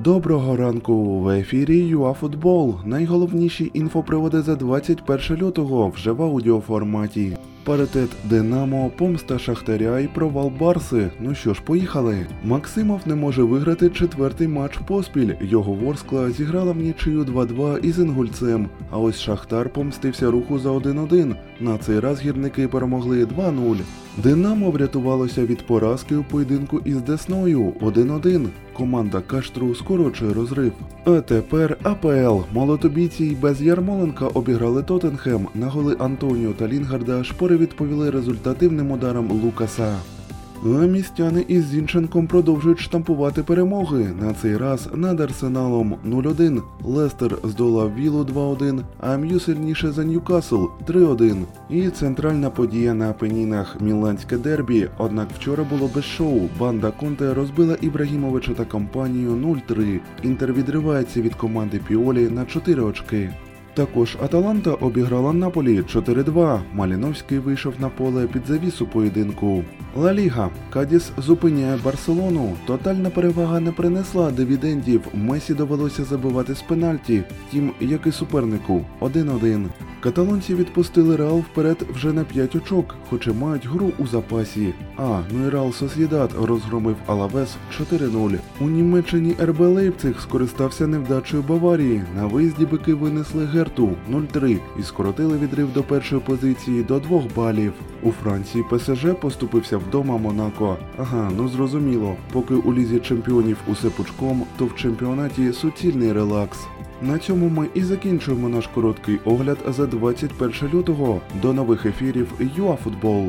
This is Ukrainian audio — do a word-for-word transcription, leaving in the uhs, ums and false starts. Доброго ранку, в ефірі ю а-Футбол. Найголовніші інфоприводи за двадцять перше лютого вже в аудіоформаті. Паритет Динамо, помста Шахтаря і провал Барси. Ну що ж, поїхали. Максимов не може виграти четвертий матч поспіль. Його Ворскла зіграла в нічию два-два із Інгульцем. А ось Шахтар помстився Руху за один-один. На цей раз гірники перемогли два-нуль. Динамо врятувалося від поразки у поєдинку із Десною один-один. Команда Каштру скорочує розрив. А тепер а пе ел. Молотобійці й без Ярмоленка обіграли Тоттенхем. На голи Антоніо та Лінгарда Шпори відповіли результативним ударом Лукаса. А містяни із Зінченком продовжують штампувати перемоги. На цей раз над Арсеналом нуль-один. Лестер здолав Віллу два-один, а М'ю сильніше за Ньюкасл три-один. І центральна подія на Апенінах – Міланське дербі. Однак вчора було без шоу. Банда Конте розбила Ібрагімовича та компанію нуль-три. Інтер відривається від команди Піолі на чотири очки. Також Аталанта обіграла Наполі чотири-два. Маліновський вийшов на поле під завісу поєдинку. Ла Ліга. Кадіс зупиняє Барселону. Тотальна перевага не принесла дивідендів. Месі довелося забивати з пенальті, тим, як і супернику. один-один. Каталонці відпустили Реал вперед вже на п'ять очок, хоча мають гру у запасі. А, ну і Реал Сос'єдад розгромив Алавес чотири-нуль. У Німеччині ер бе Лейпциг скористався невдачею Баварії. На виїзді бики винесли Герту нуль-три і скоротили відрив до першої позиції до двох балів. У Франції пе ес же поступився вдома Монако. Ага, ну зрозуміло, поки у лізі чемпіонів усе пучком, то в чемпіонаті суцільний релакс. На цьому ми і закінчуємо наш короткий огляд за двадцять перше лютого. До нових ефірів ю а-Футбол.